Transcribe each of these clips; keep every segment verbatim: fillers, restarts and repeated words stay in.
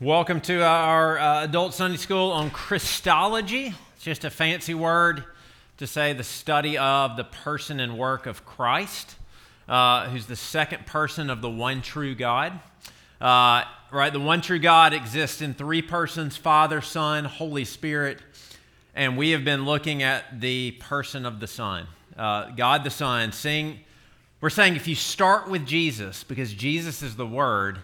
Welcome to our uh, adult Sunday school on Christology. It's just a fancy word to say the study of the person and work of Christ, uh, who's the second person of the one true God. Uh, right, the one true God exists in three persons, Father, Son, Holy Spirit, and we have been looking at the person of the Son, uh, God the Son. Seeing, we're saying if you start with Jesus, because Jesus is the Word,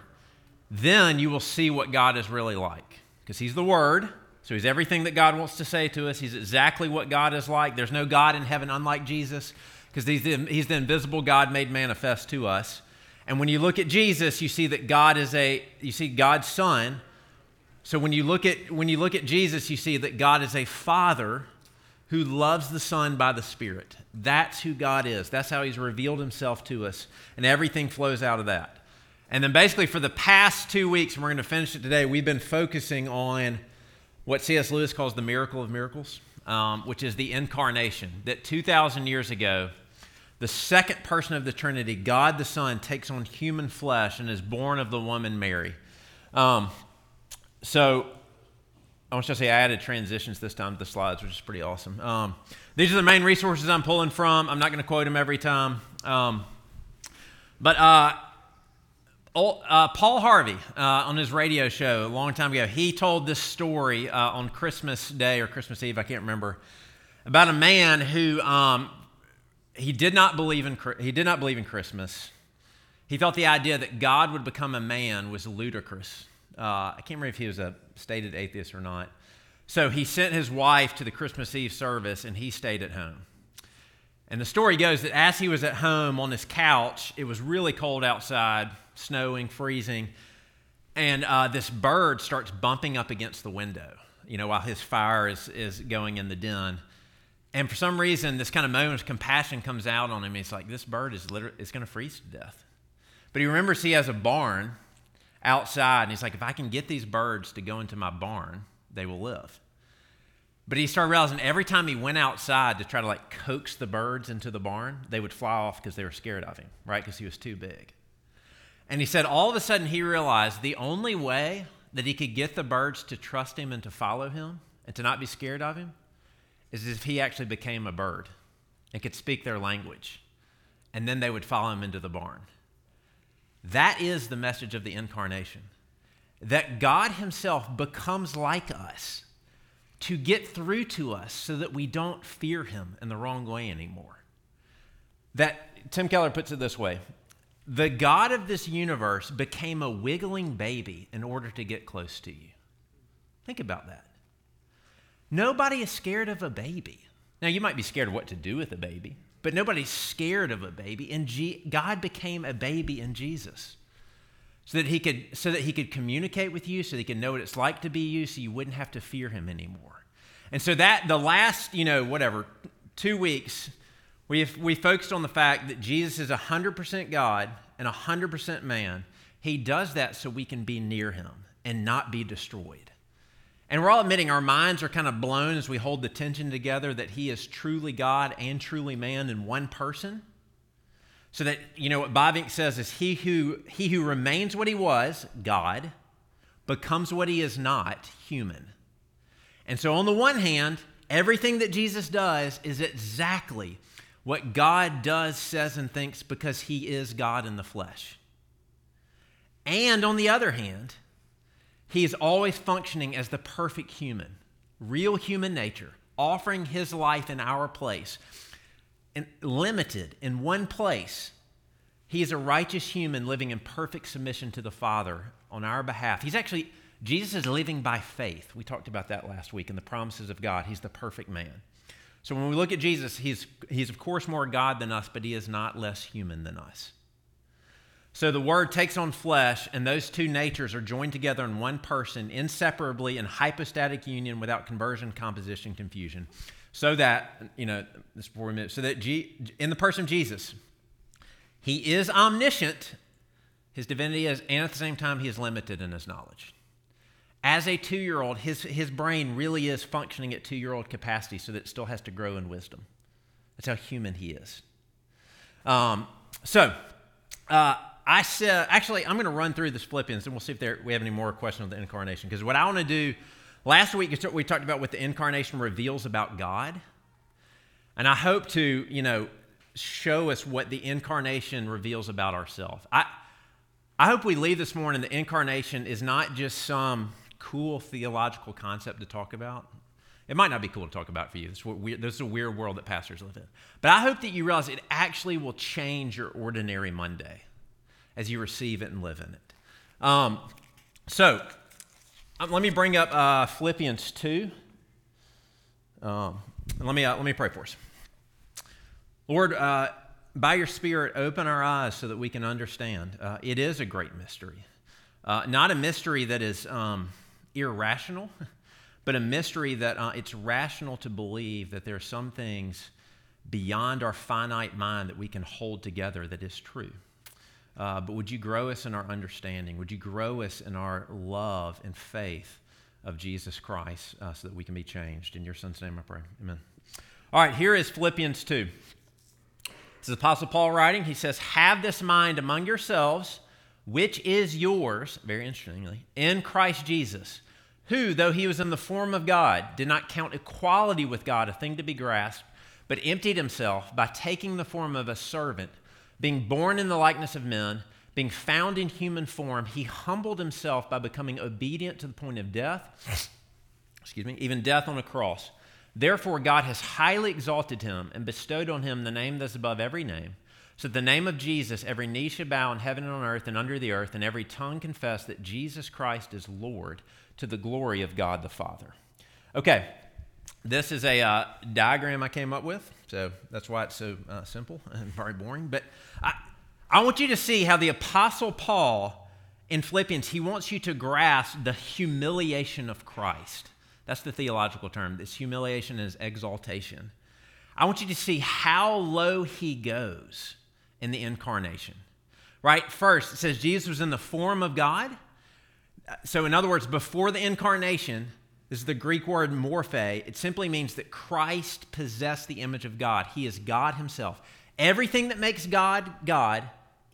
then you will see what God is really like, because he's the Word, so he's everything that God wants to say to us. He's exactly what God is like. There's no God in heaven unlike Jesus, because he's the, he's the invisible God made manifest to us. And when you look at Jesus, you see that God is a, you see God's Son. So when you look at when you look at Jesus, you see that God is a Father who loves the Son by the Spirit. That's who God is. That's how he's revealed himself to us, and everything flows out of that. And then basically for the past two weeks, and we're going to finish it today, we've been focusing on what C S Lewis calls the miracle of miracles, um, which is the incarnation, that two thousand years ago, the second person of the Trinity, God the Son, takes on human flesh and is born of the woman Mary. Um, so I want to say I added transitions this time to the slides, which is pretty awesome. Um, these are the main resources I'm pulling from. I'm not going to quote them every time. Um, but... Uh, Uh, Paul Harvey, uh, on his radio show a long time ago, he told this story uh, on Christmas Day or Christmas Eve, I can't remember, about a man who um, he did not believe in. He did not believe in Christmas. He thought the idea that God would become a man was ludicrous. Uh, I can't remember if he was a stated atheist or not. So he sent his wife to the Christmas Eve service, and he stayed at home. And the story goes that as he was at home on his couch, it was really cold outside, snowing, freezing, and uh, this bird starts bumping up against the window, you know, while his fire is, is going in the den. And for some reason, this kind of moment of compassion comes out on him. He's like, this bird is literally, it's going to freeze to death. But he remembers he has a barn outside, and he's like, if I can get these birds to go into my barn, they will live. But he started realizing every time he went outside to try to like coax the birds into the barn, they would fly off because they were scared of him, right? Because he was too big. And he said all of a sudden he realized the only way that he could get the birds to trust him and to follow him and to not be scared of him is if he actually became a bird and could speak their language. And then they would follow him into the barn. That is the message of the incarnation, that God himself becomes like us to get through to us so that we don't fear him in the wrong way anymore. That, Tim Keller puts it this way, the God of this universe became a wiggling baby in order to get close to you. Think about that. Nobody is scared of a baby. Now, you might be scared of what to do with a baby, but nobody's scared of a baby. And G- God became a baby in Jesus so that he could, so that he could communicate with you, so that he could know what it's like to be you, so you wouldn't have to fear him anymore. And so that the last, you know, whatever, two weeks, We have, we focused on the fact that Jesus is one hundred percent God and one hundred percent man. He does that so we can be near him and not be destroyed. And we're all admitting our minds are kind of blown as we hold the tension together that he is truly God and truly man in one person. So that, you know, what Bavinck says is he who, he who remains what he was, God, becomes what he is not, human. And so on the one hand, everything that Jesus does is exactly what God does, says, and thinks because he is God in the flesh. And on the other hand, he is always functioning as the perfect human, real human nature, offering his life in our place. And limited in one place, he is a righteous human living in perfect submission to the Father on our behalf. He's actually, Jesus is living by faith. We talked about that last week in the promises of God. He's the perfect man. So when we look at Jesus, he's, he's of course more God than us, but he is not less human than us. So the Word takes on flesh, and those two natures are joined together in one person, inseparably in hypostatic union without conversion, composition, confusion. So that, you know, this is before we move, so that G, in the person of Jesus, he is omniscient, his divinity is, and at the same time, he is limited in his knowledge. As a two-year-old, his, his brain really is functioning at two-year-old capacity so that it still has to grow in wisdom. That's how human he is. Um, so, uh, I said, actually, I'm going to run through this Philippians, and we'll see if there, we have any more questions on the incarnation. Because what I want to do, last week we talked about what the incarnation reveals about God. And I hope to, you know, show us what the incarnation reveals about ourselves. I, I hope we leave this morning, the incarnation is not just some cool theological concept to talk about. It might not be cool to talk about for you. This, weird, this is a weird world that pastors live in. But I hope that you realize it actually will change your ordinary Monday as you receive it and live in it. Um, so um, let me bring up uh, Philippians two. Um, let me uh, let me pray for us. Lord, uh, by your Spirit, open our eyes so that we can understand. Uh, it is a great mystery. Uh, not a mystery that is um, irrational, but a mystery that uh, it's rational to believe that there are some things beyond our finite mind that we can hold together that is true. Uh, but would you grow us in our understanding? Would you grow us in our love and faith of Jesus Christ uh, so that we can be changed? In your Son's name I pray, amen. All right, here is Philippians two. This is Apostle Paul writing. He says, have this mind among yourselves, which is yours, very interestingly, in Christ Jesus, who, though he was in the form of God, did not count equality with God a thing to be grasped, but emptied himself by taking the form of a servant, being born in the likeness of men, being found in human form, he humbled himself by becoming obedient to the point of death, excuse me, even death on a cross. Therefore, God has highly exalted him and bestowed on him the name that's above every name, so that the name of Jesus, every knee should bow in heaven and on earth and under the earth, and every tongue confess that Jesus Christ is Lord, to the glory of God the Father. Okay, this is a uh, diagram I came up with, so that's why it's so uh, simple and very boring. But I, I want you to see how the Apostle Paul in Philippians, he wants you to grasp the humiliation of Christ. That's the theological term. This humiliation is exaltation. I want you to see how low he goes in the incarnation, right? First, it says Jesus was in the form of God. So in other words, before the incarnation, this is the Greek word morphe, it simply means that Christ possessed the image of God. He is God himself. Everything that makes God, God,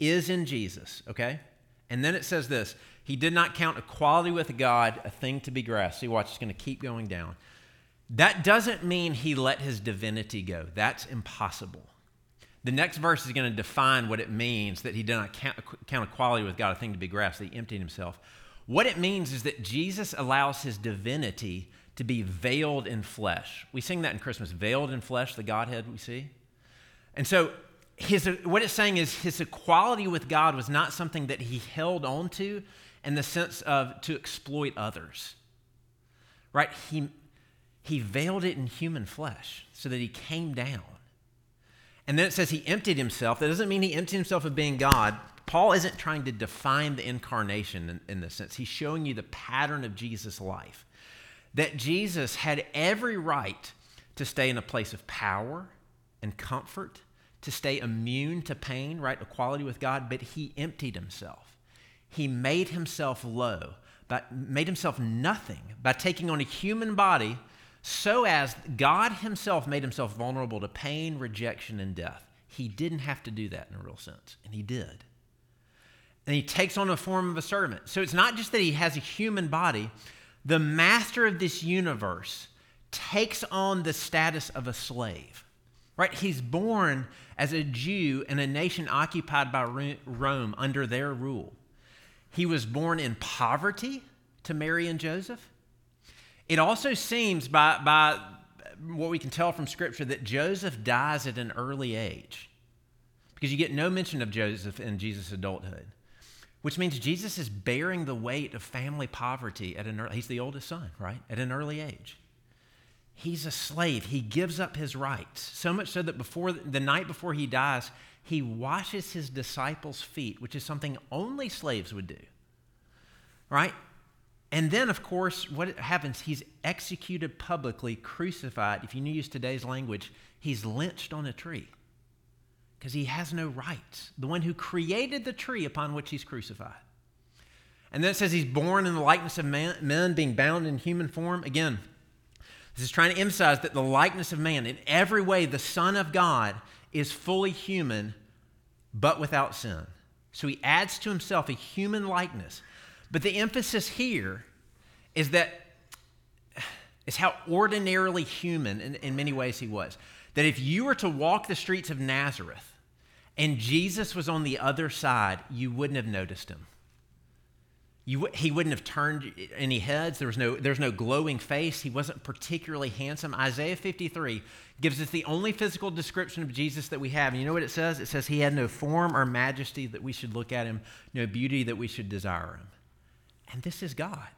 is in Jesus, okay? And then it says this, he did not count equality with God a thing to be grasped. See, watch, it's going to keep going down. That doesn't mean he let his divinity go. That's impossible. The next verse is going to define what it means that he did not count, count equality with God a thing to be grasped, that he emptied himself. What it means is that Jesus allows his divinity to be veiled in flesh. We sing that in Christmas, veiled in flesh, the Godhead we see. And so his, what it's saying is his equality with God was not something that he held on to in the sense of to exploit others, right? He, he veiled it in human flesh so that he came down. And then it says he emptied himself. That doesn't mean he emptied himself of being God. Paul isn't trying to define the incarnation in, in this sense. He's showing you the pattern of Jesus' life, that Jesus had every right to stay in a place of power and comfort, to stay immune to pain, right, equality with God, but he emptied himself. He made himself low, but made himself nothing by taking on a human body so as God himself made himself vulnerable to pain, rejection, and death. He didn't have to do that in a real sense, and he did. And he takes on the form of a servant. So it's not just that he has a human body. The master of this universe takes on the status of a slave, right? He's born as a Jew in a nation occupied by Rome under their rule. He was born in poverty to Mary and Joseph. It also seems by, by what we can tell from Scripture that Joseph dies at an early age, because you get no mention of Joseph in Jesus' adulthood, which means Jesus is bearing the weight of family poverty at an early, he's the oldest son, right? At an early age. He's a slave. He gives up his rights, so much so that before the night before he dies, he washes his disciples' feet, which is something only slaves would do, right? And then, of course, what happens? He's executed publicly, crucified. If you use today's language, he's lynched on a tree, because he has no rights. The one who created the tree upon which he's crucified. And then it says he's born in the likeness of man, men, being bound in human form. Again, this is trying to emphasize that the likeness of man, in every way, the Son of God is fully human, but without sin. So he adds to himself a human likeness. But the emphasis here is that is how ordinarily human in, in many ways he was. That if you were to walk the streets of Nazareth and Jesus was on the other side, you wouldn't have noticed him. You, he wouldn't have turned any heads. There was no, there was no glowing face. He wasn't particularly handsome. Isaiah fifty-three gives us the only physical description of Jesus that we have. And you know what it says? It says he had no form or majesty that we should look at him, no beauty that we should desire him. And this is God,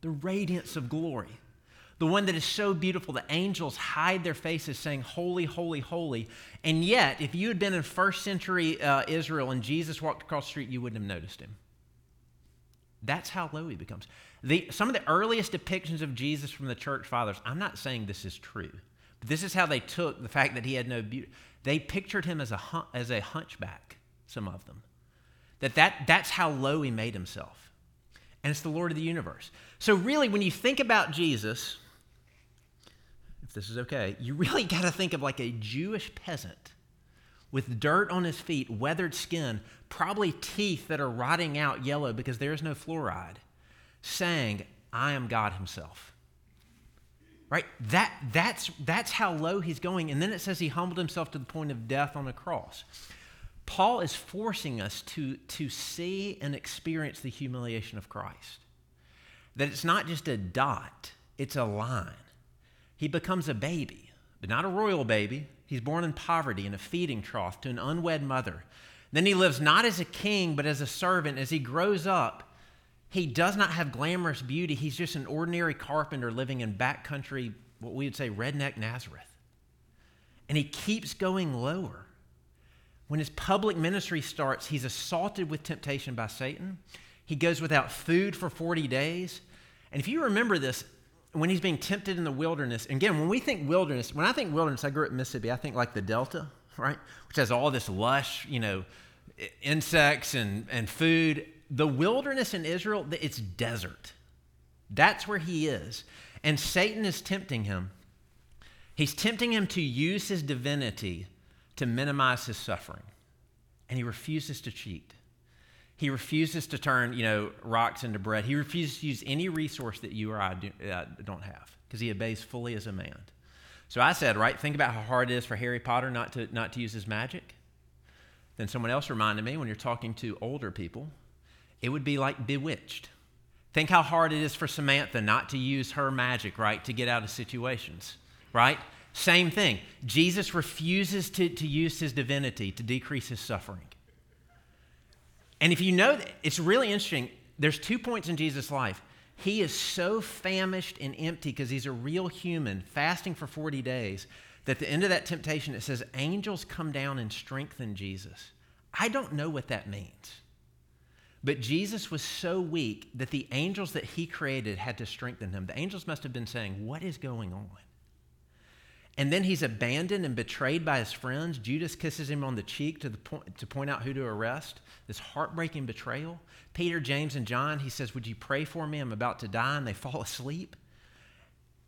the radiance of glory, the one that is so beautiful the angels hide their faces saying, holy, holy, holy. And yet, if you had been in first century uh, Israel and Jesus walked across the street, you wouldn't have noticed him. That's how low he becomes. The, some of the earliest depictions of Jesus from the church fathers, I'm not saying this is true, but this is how they took the fact that he had no beauty. They pictured him as a hun- as a hunchback, some of them. That, that that's how low he made himself. And it's the Lord of the universe. So really, when you think about Jesus, if this is okay, you really got to think of like a Jewish peasant with dirt on his feet, weathered skin, probably teeth that are rotting out yellow because there is no fluoride, saying, I am God himself. Right? That, that's, that's how low he's going. And then it says he humbled himself to the point of death on a cross. Paul is forcing us to, to see and experience the humiliation of Christ. That it's not just a dot, it's a line. He becomes a baby, but not a royal baby. He's born in poverty in a feeding trough to an unwed mother. Then he lives not as a king, but as a servant. As he grows up, he does not have glamorous beauty. He's just an ordinary carpenter living in backcountry, what we would say, redneck Nazareth. And he keeps going lower. When his public ministry starts, he's assaulted with temptation by Satan. He goes without food for forty days. And if you remember this, when he's being tempted in the wilderness, and again, when we think wilderness, when I think wilderness, I grew up in Mississippi, I think like the Delta, right? Which has all this lush, you know, insects and, and food. The wilderness in Israel, it's desert. That's where he is. And Satan is tempting him. He's tempting him to use his divinity to minimize his suffering. And he refuses to cheat. He refuses to turn, you know, rocks into bread. He refuses to use any resource that you or I do, uh, don't have because he obeys fully as a man. So I said, right, think about how hard it is for Harry Potter not to not to use his magic. Then someone else reminded me, when you're talking to older people, it would be like Bewitched. Think how hard it is for Samantha not to use her magic, right, to get out of situations, right? Same thing. Jesus refuses to, to use his divinity to decrease his suffering. And if you know, it's really interesting. There's two points in Jesus' life. He is so famished and empty because he's a real human, fasting for forty days, that at the end of that temptation, it says, angels come down and strengthen Jesus. I don't know what that means. But Jesus was so weak that the angels that he created had to strengthen him. The angels must have been saying, what is going on? And then he's abandoned and betrayed by his friends. Judas kisses him on the cheek to, the point, to point out who to arrest. This heartbreaking betrayal. Peter, James, and John, he says, would you pray for me? I'm about to die. And they fall asleep.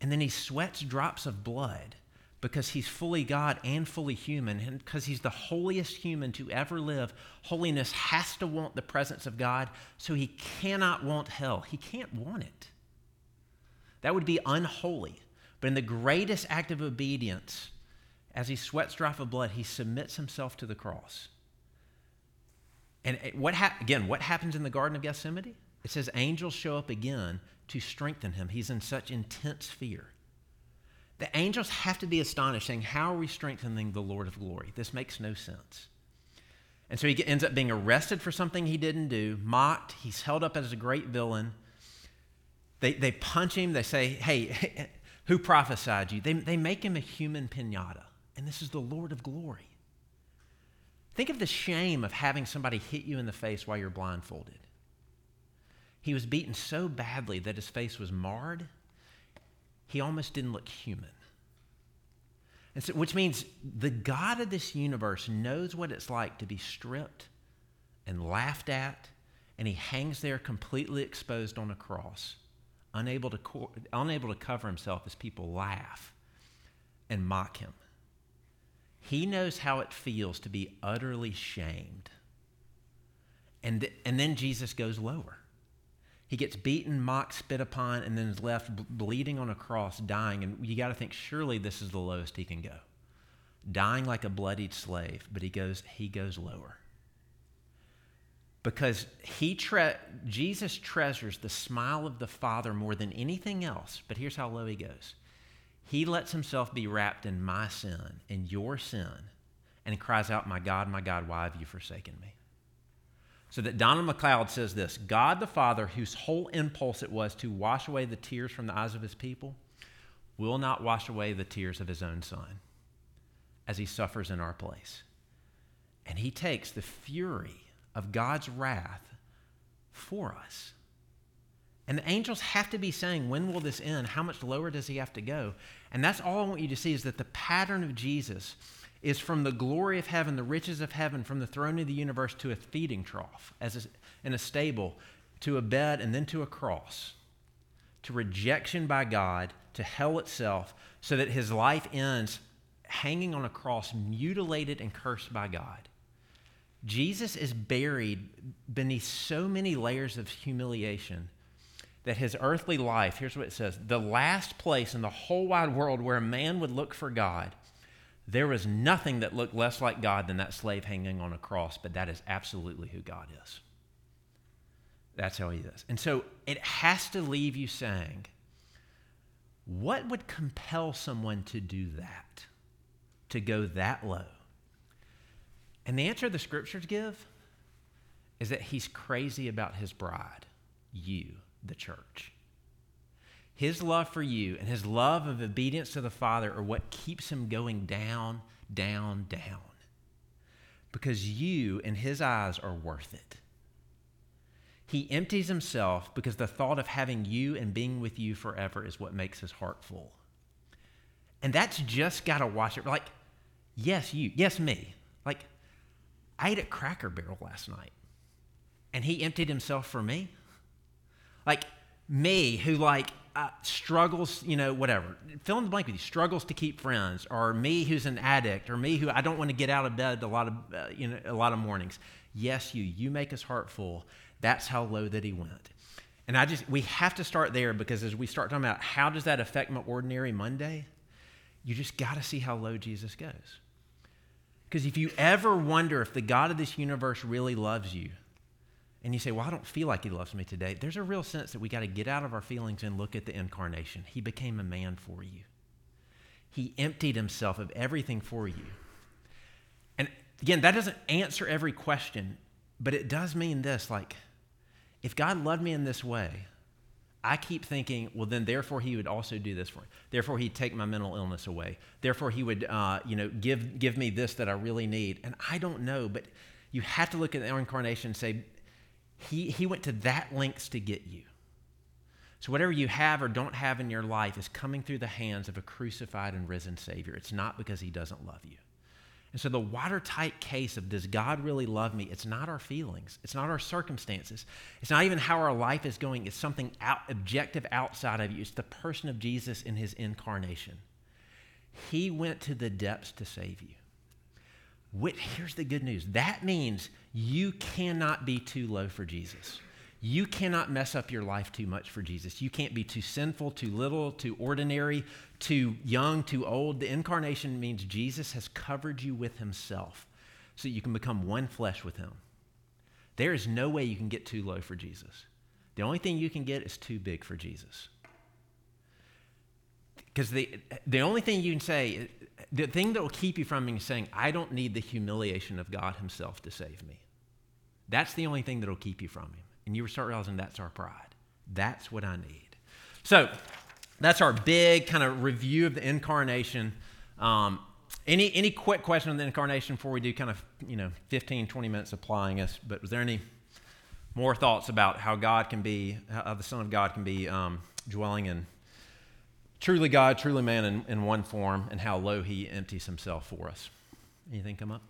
And then he sweats drops of blood because he's fully God and fully human. And because he's the holiest human to ever live, holiness has to want the presence of God. So he cannot want hell. He can't want it. That would be unholy. But in the greatest act of obedience, as he sweats drops of blood, he submits himself to the cross. And what ha- again, what happens in the Garden of Gethsemane? It says angels show up again to strengthen him. He's in such intense fear. The angels have to be astonished, saying, how are we strengthening the Lord of glory? This makes no sense. And so he ends up being arrested for something he didn't do, mocked. He's held up as a great villain. They, they punch him. They say, hey... Who prophesied you? They, they make him a human pinata, and this is the Lord of glory. Think of the shame of having somebody hit you in the face while you're blindfolded. He was beaten so badly that his face was marred, he almost didn't look human. And so, which means the God of this universe knows what it's like to be stripped and laughed at, and he hangs there completely exposed on a cross. Unable to co- unable to cover himself as people laugh and mock him. He knows how it feels to be utterly shamed. And, th- and then Jesus goes lower. He gets beaten, mocked, spit upon, and then is left b- bleeding on a cross, dying. And you got to think, surely this is the lowest he can go. Dying like a bloodied slave, but he goes, he goes lower. Because he tre- Jesus treasures the smile of the Father more than anything else. But here's how low he goes. He lets himself be wrapped in my sin, in your sin, and cries out, my God, my God, why have you forsaken me? So that Donald MacLeod says this, God the Father, whose whole impulse it was to wash away the tears from the eyes of his people, will not wash away the tears of his own son as he suffers in our place. And he takes the fury of God's wrath for us. And the angels have to be saying, when will this end? How much lower does he have to go? And that's all I want you to see, is that the pattern of Jesus is from the glory of heaven, the riches of heaven, from the throne of the universe to a feeding trough as a, in a stable, to a bed, and then to a cross, to rejection by God, to hell itself, so that his life ends hanging on a cross, mutilated and cursed by God. Jesus is buried beneath so many layers of humiliation that his earthly life, here's what it says, the last place in the whole wide world where a man would look for God, there was nothing that looked less like God than that slave hanging on a cross, but that is absolutely who God is. That's how he is. And so it has to leave you saying, what would compel someone to do that, to go that low? And the answer the scriptures give is that he's crazy about his bride, you, the church. His love for you and his love of obedience to the Father are what keeps him going down, down, down. Because you, in his eyes, are worth it. He empties himself because the thought of having you and being with you forever is what makes his heart full. And that's just got to watch it. Like, yes, you. Yes, me. Like, I ate at Cracker Barrel last night, and he emptied himself for me. Like, me, who, like, Uh, struggles, you know, whatever. Fill in the blank with you. Struggles to keep friends, or me who's an addict, or me who I don't want to get out of bed a lot of, uh, you know, a lot of mornings. Yes, you. You make his heart full. That's how low that he went. And I just, we have to start there, because as we start talking about how does that affect my ordinary Monday, you just got to see how low Jesus goes. Because if you ever wonder if the God of this universe really loves you, and you say, well, I don't feel like he loves me today, there's a real sense that we got to get out of our feelings and look at the incarnation. He became a man for you. He emptied himself of everything for you. And again, that doesn't answer every question, but it does mean this, like, if God loved me in this way, I keep thinking, well, then therefore he would also do this for me. Therefore he'd take my mental illness away. Therefore he would, uh, you know, give, give me this that I really need. And I don't know, but you have to look at the incarnation and say, He he went to that lengths to get you. So whatever you have or don't have in your life is coming through the hands of a crucified and risen Savior. It's not because he doesn't love you. And so the watertight case of does God really love me, it's not our feelings. It's not our circumstances. It's not even how our life is going. It's something out, objective outside of you. It's the person of Jesus in his incarnation. He went to the depths to save you. Which, here's the good news. That means you cannot be too low for Jesus. You cannot mess up your life too much for Jesus. You can't be too sinful, too little, too ordinary, too young, too old. The incarnation means Jesus has covered you with himself so you can become one flesh with him. There is no way you can get too low for Jesus. The only thing you can get is too big for Jesus. Because the, the only thing you can say, the thing that will keep you from him is saying, I don't need the humiliation of God himself to save me. That's the only thing that will keep you from him. And you start realizing that's our pride. That's what I need. So that's our big kind of review of the incarnation. Um, any any quick question on the incarnation before we do kind of, you know, fifteen, twenty minutes applying us? But was there any more thoughts about how God can be, how the Son of God can be um, dwelling in truly God, truly man in, in one form, and how low he empties himself for us? Anything come up?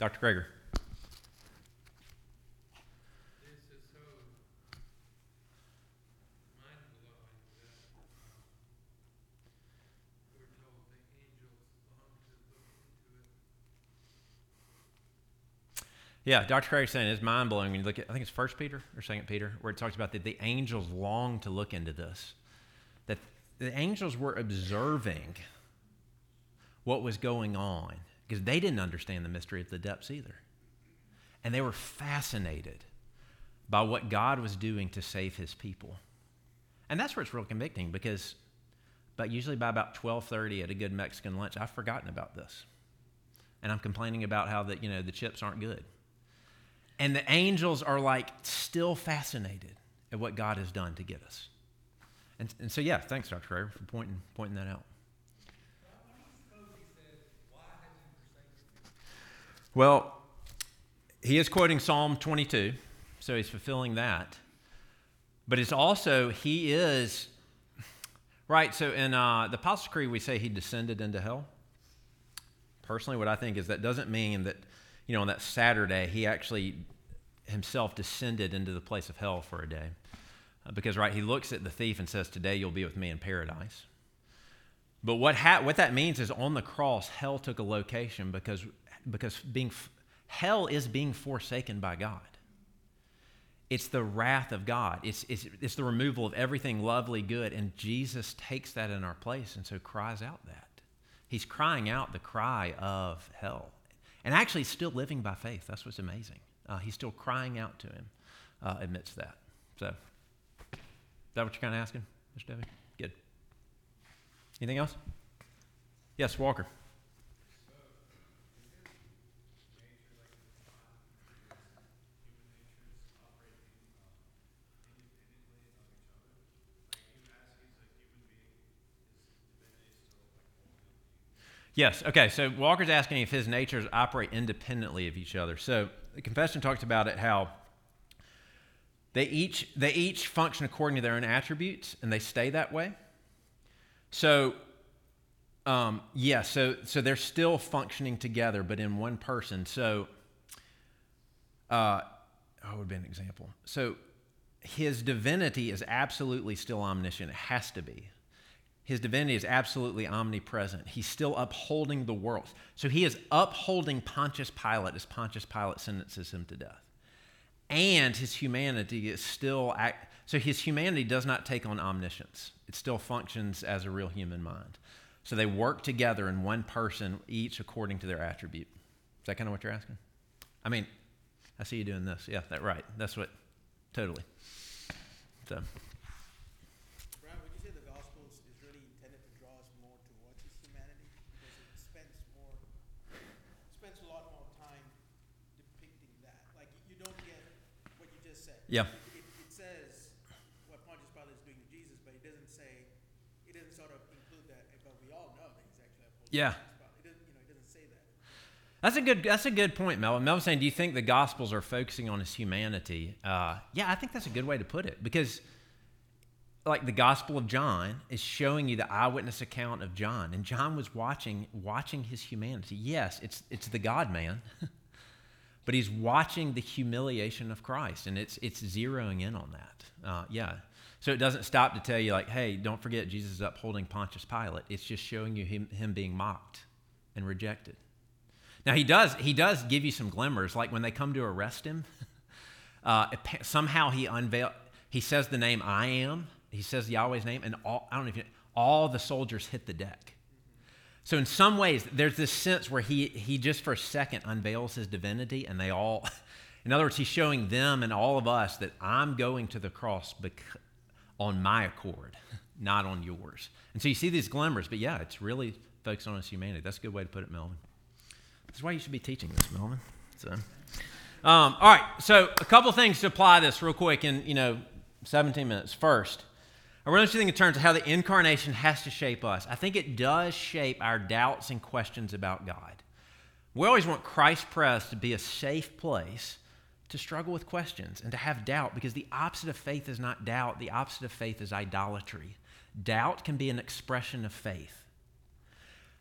Doctor Gregory. This is so mind-blowing that we're told the angels on Yeah, Doctor Craig's saying it's mind-blowing when you look at, I think it's First Peter or Second Peter, where it talks about that the angels long to look into this, that the angels were observing what was going on because they didn't understand the mystery of the depths either. And they were fascinated by what God was doing to save his people. And that's where it's real convicting because, but usually by about twelve thirty at a good Mexican lunch, I've forgotten about this. And I'm complaining about how that, you know, the chips aren't good. And the angels are like still fascinated at what God has done to get us. And, and so, yeah, thanks, Doctor Craig, for pointing, pointing that out. Well, he is quoting Psalm twenty-two, so he's fulfilling that. But it's also, he is, right, so in uh, the Apostles' Creed, we say he descended into hell. Personally, what I think is that doesn't mean that, you know, on that Saturday, he actually himself descended into the place of hell for a day. Uh, because, right, he looks at the thief and says, today you'll be with me in paradise. But what ha- what that means is on the cross, hell took a location because because being... F- Hell is being forsaken by God. It's the wrath of God. It's, it's, it's the removal of everything lovely, good, and Jesus takes that in our place and so cries out that. He's crying out the cry of hell. And actually still living by faith. That's what's amazing. Uh, he's still crying out to him uh, amidst that. So, is that what you're kind of asking, Mister Debbie? Good. Anything else? Yes, Walker. Yes, okay, so Walker's asking if his natures operate independently of each other. So the confession talks about it how they each they each function according to their own attributes, and they stay that way. So, um, yeah, so so they're still functioning together, but in one person. So, uh, oh, would be an example. So his divinity is absolutely still omniscient. It has to be. His divinity is absolutely omnipresent. He's still upholding the world. So he is upholding Pontius Pilate as Pontius Pilate sentences him to death. And his humanity is still... Act- so his humanity does not take on omniscience. It still functions as a real human mind. So they work together in one person, each according to their attribute. Is that kind of what you're asking? I mean, I see you doing this. Yeah, that right. That's what... Totally. So... Yeah. It, it says what Pontius Pilate is doing to Jesus, but it doesn't say, it doesn't sort of include that, but we all know that he's actually upholding yeah. Pontius Pilate. It doesn't, you know, it doesn't say that. That's a good, that's a good point, Mel. Mel's saying, do you think the Gospels are focusing on his humanity? Uh, yeah, I think that's a good way to put it, because like the Gospel of John is showing you the eyewitness account of John, and John was watching watching his humanity. Yes, it's it's the God-man. But he's watching the humiliation of Christ, and it's it's zeroing in on that. Uh, yeah. So it doesn't stop to tell you, like, hey, don't forget Jesus is upholding Pontius Pilate. It's just showing you him, him being mocked and rejected. Now, he does he does give you some glimmers, like when they come to arrest him, uh, somehow he unveil he says the name I am. He says Yahweh's name, and all, I don't know if you know, all the soldiers hit the deck. So in some ways, there's this sense where he he just for a second unveils his divinity, and they all, in other words, he's showing them and all of us that I'm going to the cross because, on my accord, not on yours. And so you see these glimmers, but yeah, it's really focused on his humanity. That's a good way to put it, Melvin. That's why you should be teaching this, Melvin. So, um, all right, so a couple things to apply this real quick in, you know, seventeen minutes. First, I really want you to think in terms of how the incarnation has to shape us. I think it does shape our doubts and questions about God. We always want Christ Press to be a safe place to struggle with questions and to have doubt, because the opposite of faith is not doubt. The opposite of faith is idolatry. Doubt can be an expression of faith.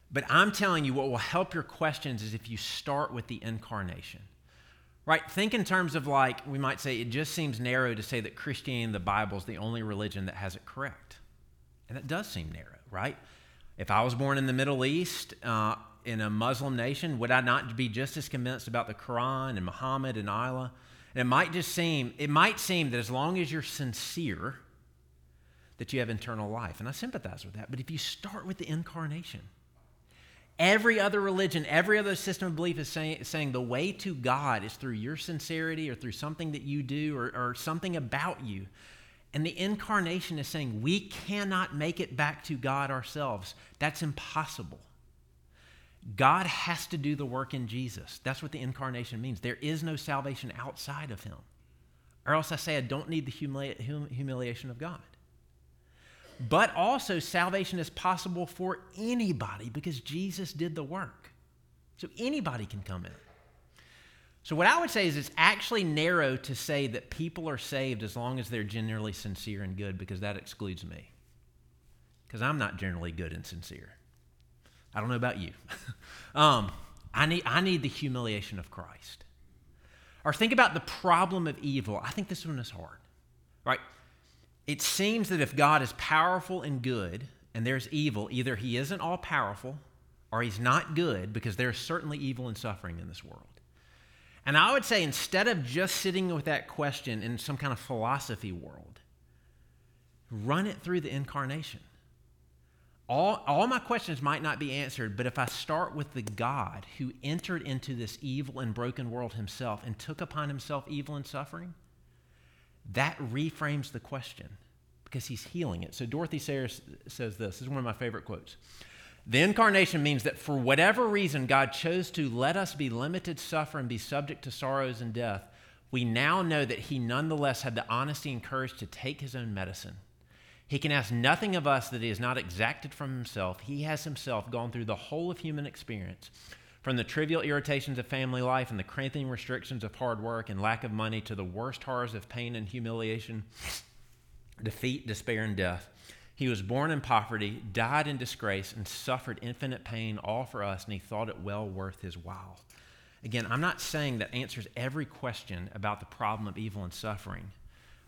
But I'm telling you, what will help your questions is if you start with the incarnation. Right, think in terms of like, we might say, it just seems narrow to say that Christianity and the Bible is the only religion that has it correct. And that does seem narrow, right? If I was born in the Middle East, uh, in a Muslim nation, would I not be just as convinced about the Quran and Muhammad and Allah? And it might just seem, it might seem that as long as you're sincere, that you have eternal life. And I sympathize with that. But if you start with the incarnation, every other religion, every other system of belief is saying, is saying the way to God is through your sincerity or through something that you do or, or something about you. And the incarnation is saying we cannot make it back to God ourselves. That's impossible. God has to do the work in Jesus. That's what the incarnation means. There is no salvation outside of him. Or else I say I don't need the humili- hum- humiliation of God. But also salvation is possible for anybody because Jesus did the work. So anybody can come in. So what I would say is it's actually narrow to say that people are saved as long as they're generally sincere and good, because that excludes me. Because I'm not generally good and sincere. I don't know about you. um, I need, I need the humiliation of Christ. Or think about the problem of evil. I think this one is hard, right? It seems that if God is powerful and good and there's evil, either he isn't all-powerful or he's not good, because there's certainly evil and suffering in this world. And I would say instead of just sitting with that question in some kind of philosophy world, run it through the incarnation. All, all my questions might not be answered, but if I start with the God who entered into this evil and broken world himself and took upon himself evil and suffering, that reframes the question because he's healing it. So Dorothy Sayers says this. This is one of my favorite quotes. The incarnation means that for whatever reason God chose to let us be limited, suffer, and be subject to sorrows and death, we now know that he nonetheless had the honesty and courage to take his own medicine. He can ask nothing of us that he has not exacted from himself. He has himself gone through the whole of human experience, from the trivial irritations of family life and the cramping restrictions of hard work and lack of money to the worst horrors of pain and humiliation, defeat, despair, and death. He was born in poverty, died in disgrace, and suffered infinite pain, all for us, and he thought it well worth his while. Again, I'm not saying that answers every question about the problem of evil and suffering,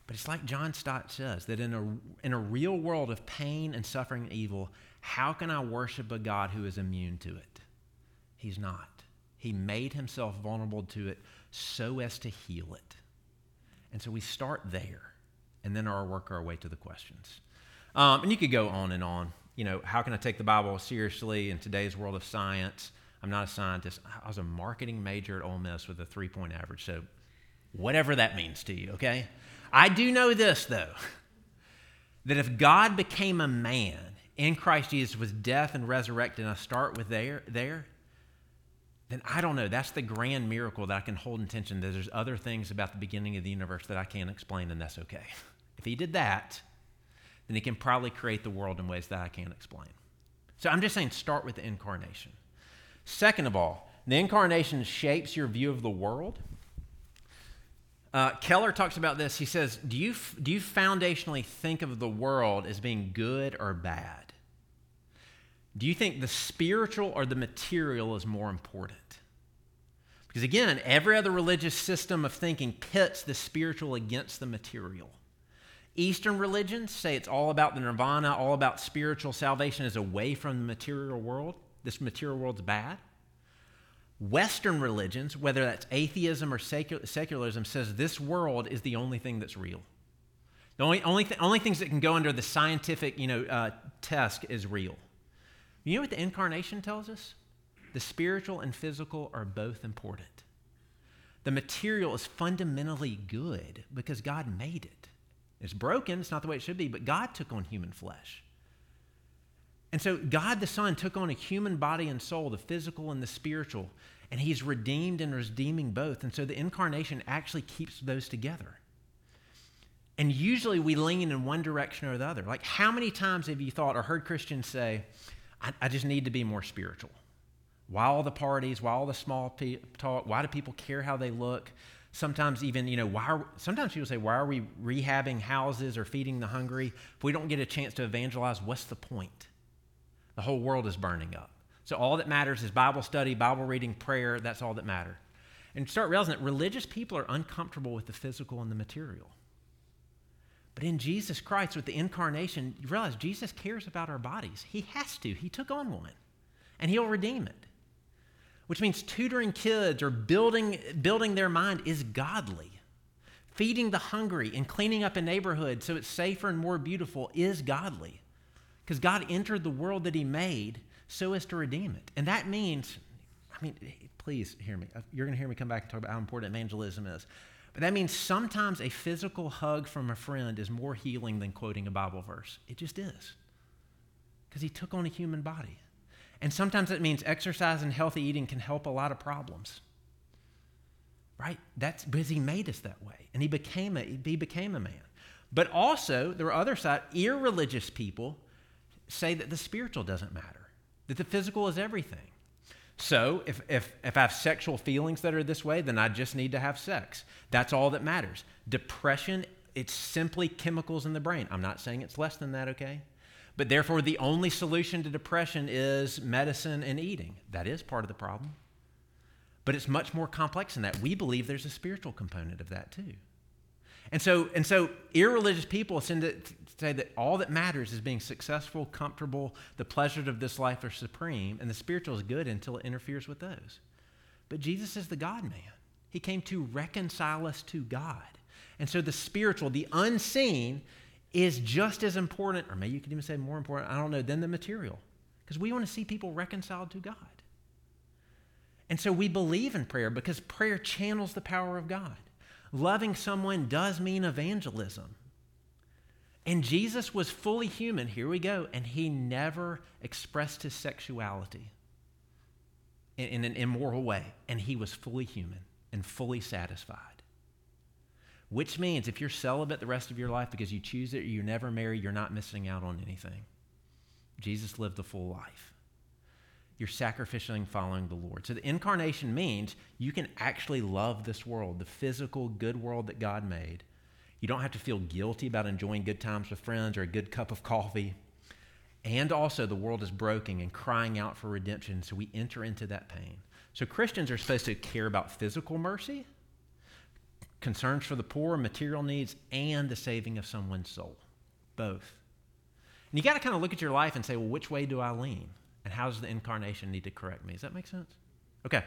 but it's like John Stott says, that in a, in a real world of pain and suffering and evil, how can I worship a God who is immune to it? He's not. He made himself vulnerable to it so as to heal it. And so we start there and then our work our way to the questions. Um, and you could go on and on. You know, how can I take the Bible seriously in today's world of science? I'm not a scientist. I was a marketing major at Ole Miss with a three-point average, so whatever that means to you, okay? I do know this, though, that if God became a man in Christ Jesus with death and resurrected, and I start with there, there, then I don't know. That's the grand miracle that I can hold in tension, that there's other things about the beginning of the universe that I can't explain, and that's okay. If he did that, then he can probably create the world in ways that I can't explain. So I'm just saying start with the incarnation. Second of all, the incarnation shapes your view of the world. Uh, Keller talks about this. He says, do you, do you foundationally think of the world as being good or bad? Do you think the spiritual or the material is more important? Because again, every other religious system of thinking pits the spiritual against the material. Eastern religions say it's all about the nirvana, all about spiritual salvation is away from the material world. This material world's bad. Western religions, whether that's atheism or secular, secularism, says this world is the only thing that's real. The only only, th- only things that can go under the scientific you know, uh, test is real. You know what the incarnation tells us? The spiritual and physical are both important. The material is fundamentally good because God made it. It's broken, it's not the way it should be, but God took on human flesh. And so God the Son took on a human body and soul, the physical and the spiritual, and he's redeemed and redeeming both. And so the incarnation actually keeps those together. And usually we lean in one direction or the other. Like, how many times have you thought or heard Christians say, I, I just need to be more spiritual? Why all the parties? Why all the small pe- talk? Why do people care how they look? Sometimes even, you know, why are, sometimes people say, why are we rehabbing houses or feeding the hungry? If we don't get a chance to evangelize, what's the point? The whole world is burning up. So all that matters is Bible study, Bible reading, prayer. That's all that matters. And start realizing that religious people are uncomfortable with the physical and the material. But in Jesus Christ, with the incarnation, you realize Jesus cares about our bodies. He has to. He took on one. And he'll redeem it. which means tutoring kids or building, building their mind is godly. Feeding the hungry and cleaning up a neighborhood so it's safer and more beautiful is godly, because God entered the world that he made so as to redeem it. And that means, I mean, please hear me. You're going to hear me come back and talk about how important evangelism is. But that means sometimes a physical hug from a friend is more healing than quoting a Bible verse. It just is, because he took on a human body. And sometimes that means exercise and healthy eating can help a lot of problems, right? That's because he made us that way, and he became a, he became a man. But also, there are other side, irreligious people say that the spiritual doesn't matter, that the physical is everything. So if, if, if I have sexual feelings that are this way, then I just need to have sex. That's all that matters. Depression, it's simply chemicals in the brain. I'm not saying it's less than that, okay? But therefore, the only solution to depression is medicine and eating. That is part of the problem. But it's much more complex than that. We believe there's a spiritual component of that too. And so, and so irreligious people tend to say that all that matters is being successful, comfortable, the pleasures of this life are supreme, and the spiritual is good until it interferes with those. But Jesus is the God-man. He came to reconcile us to God. And so the spiritual, the unseen, is just as important, or maybe you could even say more important, I don't know, than the material, because we want to see people reconciled to God. And so we believe in prayer because prayer channels the power of God. Loving someone does mean evangelism. And Jesus was fully human, here we go, and he never expressed his sexuality in, in an immoral way. And he was fully human and fully satisfied. Which means if you're celibate the rest of your life because you choose it or you never marry, you're not missing out on anything. Jesus lived the full life. You're sacrificially following the Lord. So the incarnation means you can actually love this world, the physical good world that God made. You don't have to feel guilty about enjoying good times with friends or a good cup of coffee. And also the world is broken and crying out for redemption, so we enter into that pain. So Christians are supposed to care about physical mercy, concerns for the poor, material needs, and the saving of someone's soul, both. And you got to kind of look at your life and say, well, which way do I lean? And how does the incarnation need to correct me? Does that make sense? Okay.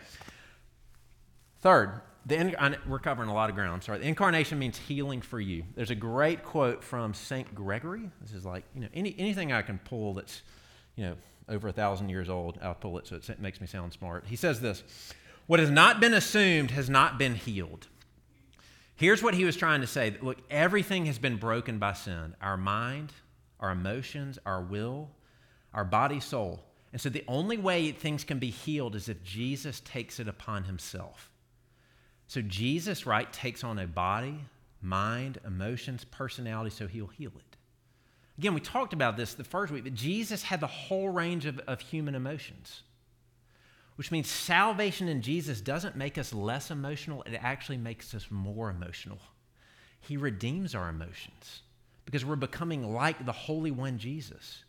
Third, the in, I, we're covering a lot of ground. Sorry. The incarnation means healing for you. There's a great quote from Saint Gregory. This is like, you know, any anything I can pull that's, you know, over a thousand years old, I'll pull it so it makes me sound smart. He says this: what has not been assumed has not been healed. Here's what he was trying to say. Look, everything has been broken by sin. Our mind, our emotions, our will, our body, soul. And so the only way things can be healed is if Jesus takes it upon himself. So Jesus, right, takes on a body, mind, emotions, personality, so he'll heal it. Again, we talked about this the first week, but Jesus had the whole range of, of human emotions, which means salvation in Jesus doesn't make us less emotional. It actually makes us more emotional. He redeems our emotions because we're becoming like the Holy One, Jesus.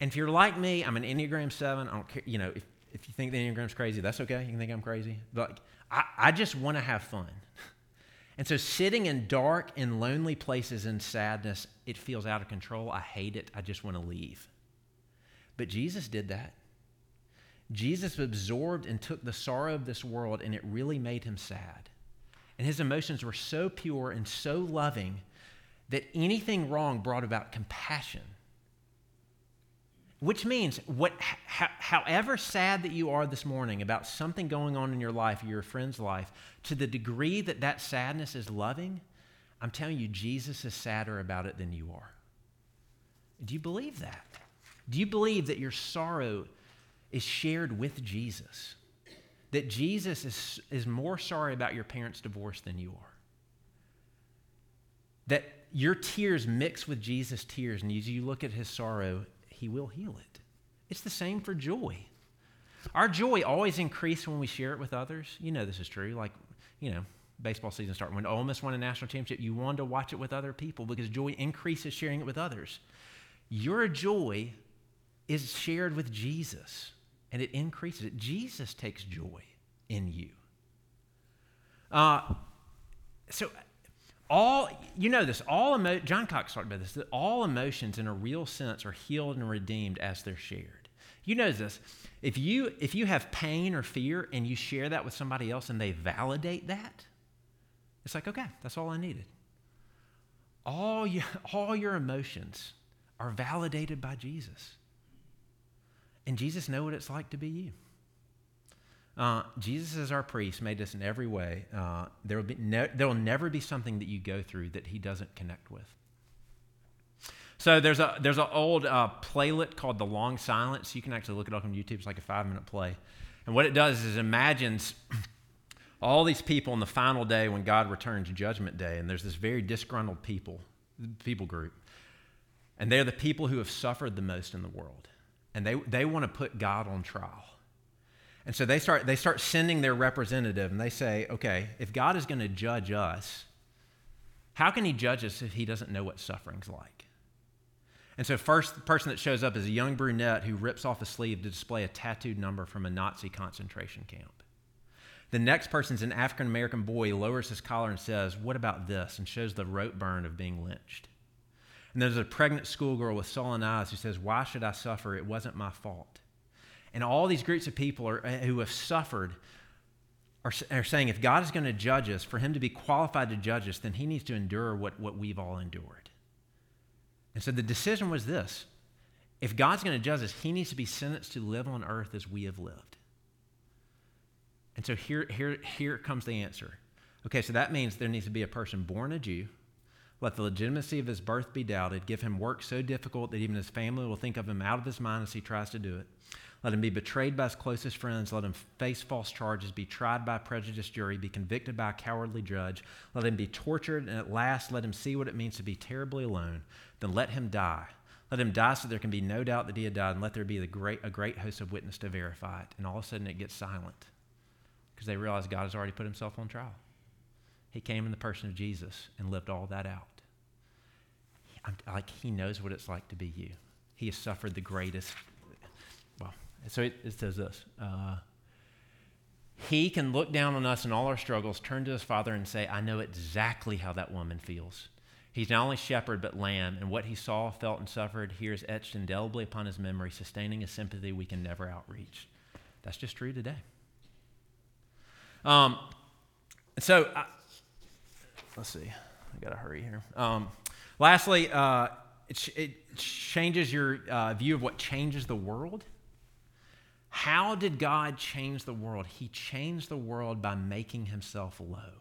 And if you're like me, I'm an Enneagram seven. I don't care, you know, if, if you think the Enneagram's crazy, that's okay. You can think I'm crazy. But I, I just want to have fun. And so sitting in dark and lonely places in sadness, it feels out of control. I hate it. I just want to leave. But Jesus did that. Jesus absorbed and took the sorrow of this world, and it really made him sad. And his emotions were so pure and so loving that anything wrong brought about compassion. Which means, what, ho- however sad that you are this morning about something going on in your life, your friend's life, to the degree that that sadness is loving, I'm telling you, Jesus is sadder about it than you are. Do you believe that? Do you believe that your sorrow is shared with Jesus? That Jesus is, is more sorry about your parents' divorce than you are? That your tears mix with Jesus' tears, and as you look at his sorrow, he will heal it. It's the same for joy. Our joy always increases when we share it with others. You know this is true. Like, you know, baseball season started. When Ole Miss won a national championship, you wanted to watch it with other people because joy increases sharing it with others. Your joy is shared with Jesus, and it increases it. Jesus takes joy in you. Uh, so... All, you know this, all emo- John Cox talked about this, that all emotions in a real sense are healed and redeemed as they're shared. You know this. If you if you have pain or fear and you share that with somebody else and they validate that, it's like, okay, that's all I needed. All you, all your emotions are validated by Jesus. And Jesus knows what it's like to be you. Uh, Jesus is our priest, made us in every way. Uh, there will be no, there will never be something that you go through that he doesn't connect with. So there's a there's an old uh, playlet called The Long Silence. You can actually look it up on YouTube. It's like a five-minute play. And what it does is it imagines all these people on the final day when God returns, Judgment Day, and there's this very disgruntled people, people group. And they're the people who have suffered the most in the world. And they they want to put God on trial. And so they start they start sending their representative, and they say, okay, if God is going to judge us, how can he judge us if he doesn't know what suffering's like? And so first, the person that shows up is a young brunette who rips off a sleeve to display a tattooed number from a Nazi concentration camp. The next person's an African-American boy, lowers his collar and says, what about this? And shows the rope burn of being lynched. And there's a pregnant schoolgirl with sullen eyes who says, why should I suffer? It wasn't my fault. And all these groups of people are, who have suffered are, are saying, if God is going to judge us, for him to be qualified to judge us, then he needs to endure what, what we've all endured. And so the decision was this. If God's going to judge us, he needs to be sentenced to live on earth as we have lived. And so here, here, here comes the answer. Okay, so that means there needs to be a person born a Jew. Let the legitimacy of his birth be doubted. Give him work so difficult that even his family will think of him out of his mind as he tries to do it. Let him be betrayed by his closest friends. Let him face false charges, be tried by a prejudiced jury, be convicted by a cowardly judge. Let him be tortured, and at last let him see what it means to be terribly alone. Then let him die. Let him die so there can be no doubt that he had died, and let there be the great, a great host of witnesses to verify it. And all of a sudden it gets silent because they realize God has already put himself on trial. He came in the person of Jesus and lived all that out. I'm, like, he knows what it's like to be you. He has suffered the greatest. Well, so it, it says this. Uh, he can look down on us in all our struggles, turn to his Father and say, I know exactly how that woman feels. He's not only shepherd, but lamb. And what he saw, felt, and suffered here is etched indelibly upon his memory, sustaining a sympathy we can never outreach. That's just true today. Um, so, I, let's see. I got to hurry here. Um, Lastly, uh, it, it changes your uh, view of what changes the world. How did God change the world? He changed the world by making himself low,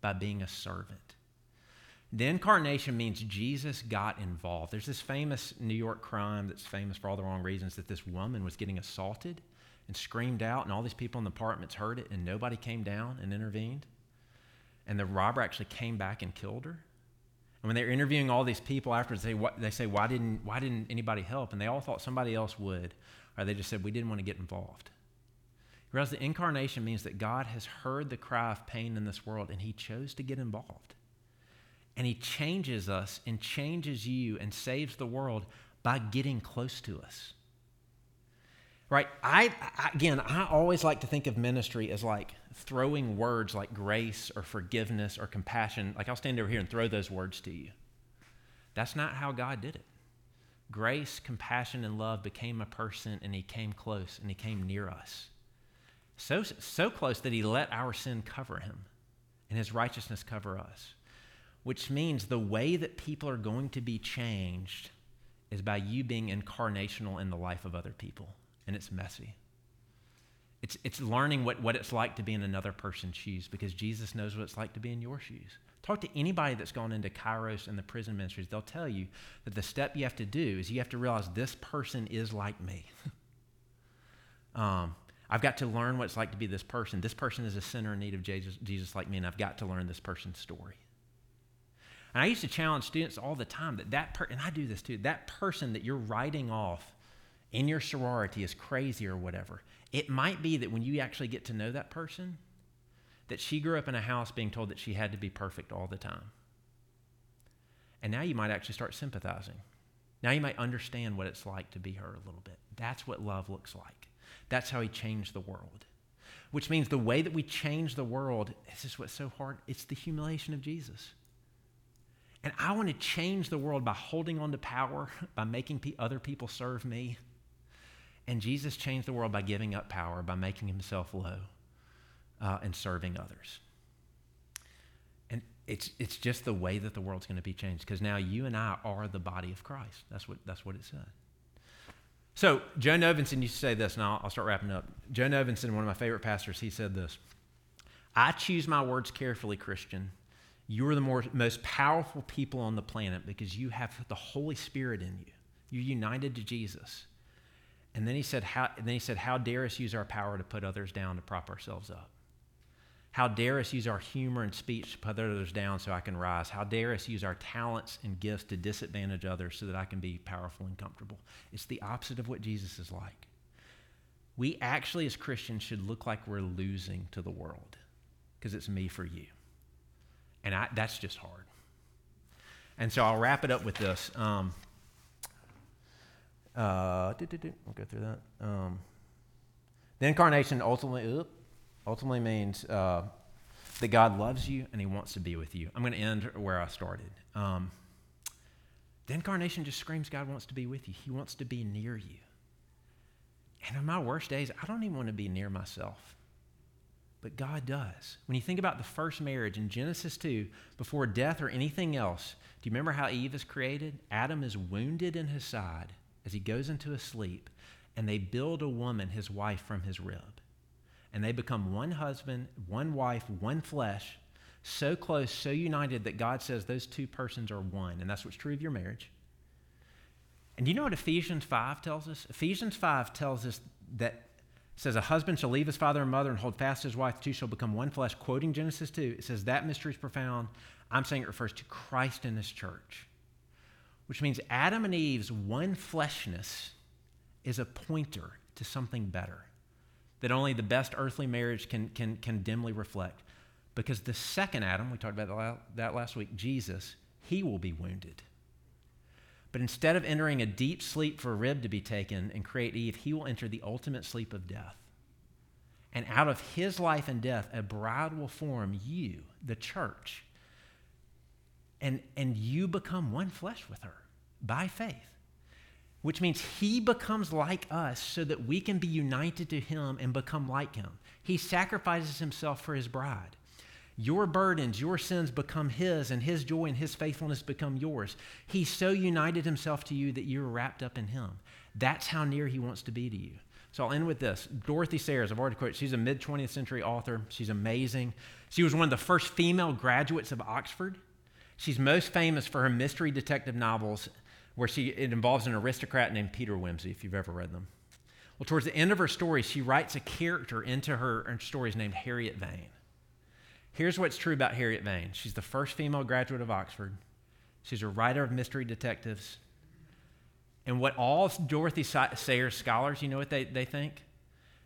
by being a servant. The incarnation means Jesus got involved. There's this famous New York crime that's famous for all the wrong reasons, that this woman was getting assaulted and screamed out, and all these people in the apartments heard it, and nobody came down and intervened. And the robber actually came back and killed her. And when they're interviewing all these people afterwards, they, they say, why didn't, why didn't anybody help? And they all thought somebody else would, or they just said, we didn't want to get involved. Whereas the incarnation means that God has heard the cry of pain in this world, and he chose to get involved. And he changes us and changes you and saves the world by getting close to us. Right? I, I again, I always like to think of ministry as like throwing words like grace or forgiveness or compassion. Like, I'll stand over here and throw those words to you. That's not how God did it. Grace, compassion, and love became a person, and he came close, and he came near us. So, so close that he let our sin cover him and his righteousness cover us, which means the way that people are going to be changed is by you being incarnational in the life of other people. And it's messy. It's, it's learning what, what it's like to be in another person's shoes, because Jesus knows what it's like to be in your shoes. Talk to anybody that's gone into Kairos and the prison ministries. They'll tell you that the step you have to do is you have to realize this person is like me. um, I've got to learn what it's like to be this person. This person is a sinner in need of Jesus, Jesus like me, and I've got to learn this person's story. And I used to challenge students all the time that that person, and I do this too, that person that you're writing off in your sorority is crazy or whatever. It might be that when you actually get to know that person, that she grew up in a house being told that she had to be perfect all the time. And now you might actually start sympathizing. Now you might understand what it's like to be her a little bit. That's what love looks like. That's how he changed the world. Which means the way that we change the world, this is what's so hard, it's the humiliation of Jesus. And I want to change the world by holding on to power, by making other people serve me, And Jesus changed the world by giving up power, by making himself low uh, and serving others. And it's it's just the way that the world's going to be changed, because now you and I are the body of Christ. That's what that's what it said. So Joe Novenson used to say this, and I'll, I'll start wrapping up. Joe Novenson, one of my favorite pastors, he said this: "I choose my words carefully, Christian. You are the more, most powerful people on the planet because you have the Holy Spirit in you. You're united to Jesus." And then he said, how, and then he said, "How dare us use our power to put others down to prop ourselves up? How dare us use our humor and speech to put others down so I can rise? How dare us use our talents and gifts to disadvantage others so that I can be powerful and comfortable?" It's the opposite of what Jesus is like. We actually, as Christians, should look like we're losing to the world, because it's me for you. And I, that's just hard. And so I'll wrap it up with this. Um, uh, I'll go through that. Um, the incarnation ultimately ultimately means uh, that God loves you and he wants to be with you. I'm going to end where I started. Um, the incarnation just screams God wants to be with you. He wants to be near you. And on my worst days, I don't even want to be near myself. But God does. When you think about the first marriage in Genesis two, before death or anything else, do you remember how Eve is created? Adam is wounded in his side as he goes into a sleep, and they build a woman, his wife, from his rib. And they become one husband, one wife, one flesh, so close, so united that God says those two persons are one. And that's what's true of your marriage. And you know what Ephesians five tells us? Ephesians five tells us that it says, "A husband shall leave his father and mother and hold fast to his wife. The two shall become one flesh." Quoting Genesis two, it says that mystery is profound. I'm saying it refers to Christ and his church, which means Adam and Eve's one fleshness is a pointer to something better that only the best earthly marriage can, can, can dimly reflect. Because the second Adam, we talked about that last week, Jesus, he will be wounded. But instead of entering a deep sleep for a rib to be taken and create Eve, he will enter the ultimate sleep of death. And out of his life and death, a bride will form you, the church. And, and you become one flesh with her by faith, which means he becomes like us so that we can be united to him and become like him. He sacrifices himself for his bride. Your burdens, your sins become his, and his joy and his faithfulness become yours. He so united himself to you that you're wrapped up in him. That's how near he wants to be to you. So I'll end with this. Dorothy Sayers, I've already quoted, she's a mid twentieth century author. She's amazing. She was one of the first female graduates of Oxford. She's most famous for her mystery detective novels, where she it involves an aristocrat named Peter Whimsey, if you've ever read them. Well, towards the end of her story, she writes a character into her, her stories named Harriet Vane. Here's what's true about Harriet Vane. She's the first female graduate of Oxford. She's a writer of mystery detectives. And what all Dorothy Sayers scholars, you know what they, they think?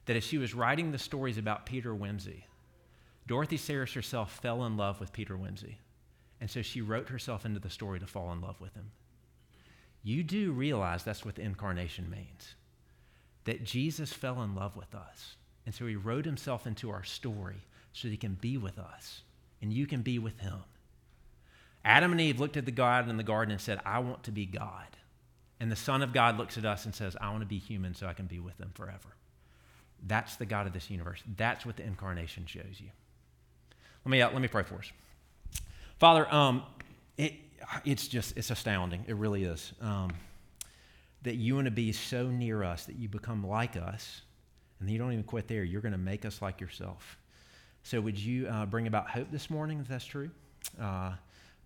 That as she was writing the stories about Peter Whimsey, Dorothy Sayers herself fell in love with Peter Whimsey. And so she wrote herself into the story to fall in love with him. You do realize that's what the incarnation means, that Jesus fell in love with us. And so he wrote himself into our story so that he can be with us, and you can be with him. Adam and Eve looked at the God in the garden and said, "I want to be God." And the Son of God looks at us and says, "I want to be human so I can be with them forever." That's the God of this universe. That's what the incarnation shows you. Let me, uh, let me pray for us. Father, um, it, it's just, it's astounding. It really is. Um, that you want to be so near us that you become like us, and you don't even quit there. You're going to make us like yourself. So would you uh, bring about hope this morning, if that's true? Uh,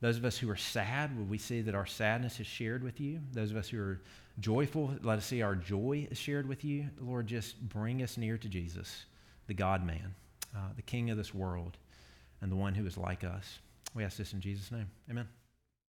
those of us who are sad, would we see that our sadness is shared with you? Those of us who are joyful, let us see our joy is shared with you. Lord, just bring us near to Jesus, the God-man, uh, the King of this world, and the one who is like us. We ask this in Jesus' name. Amen.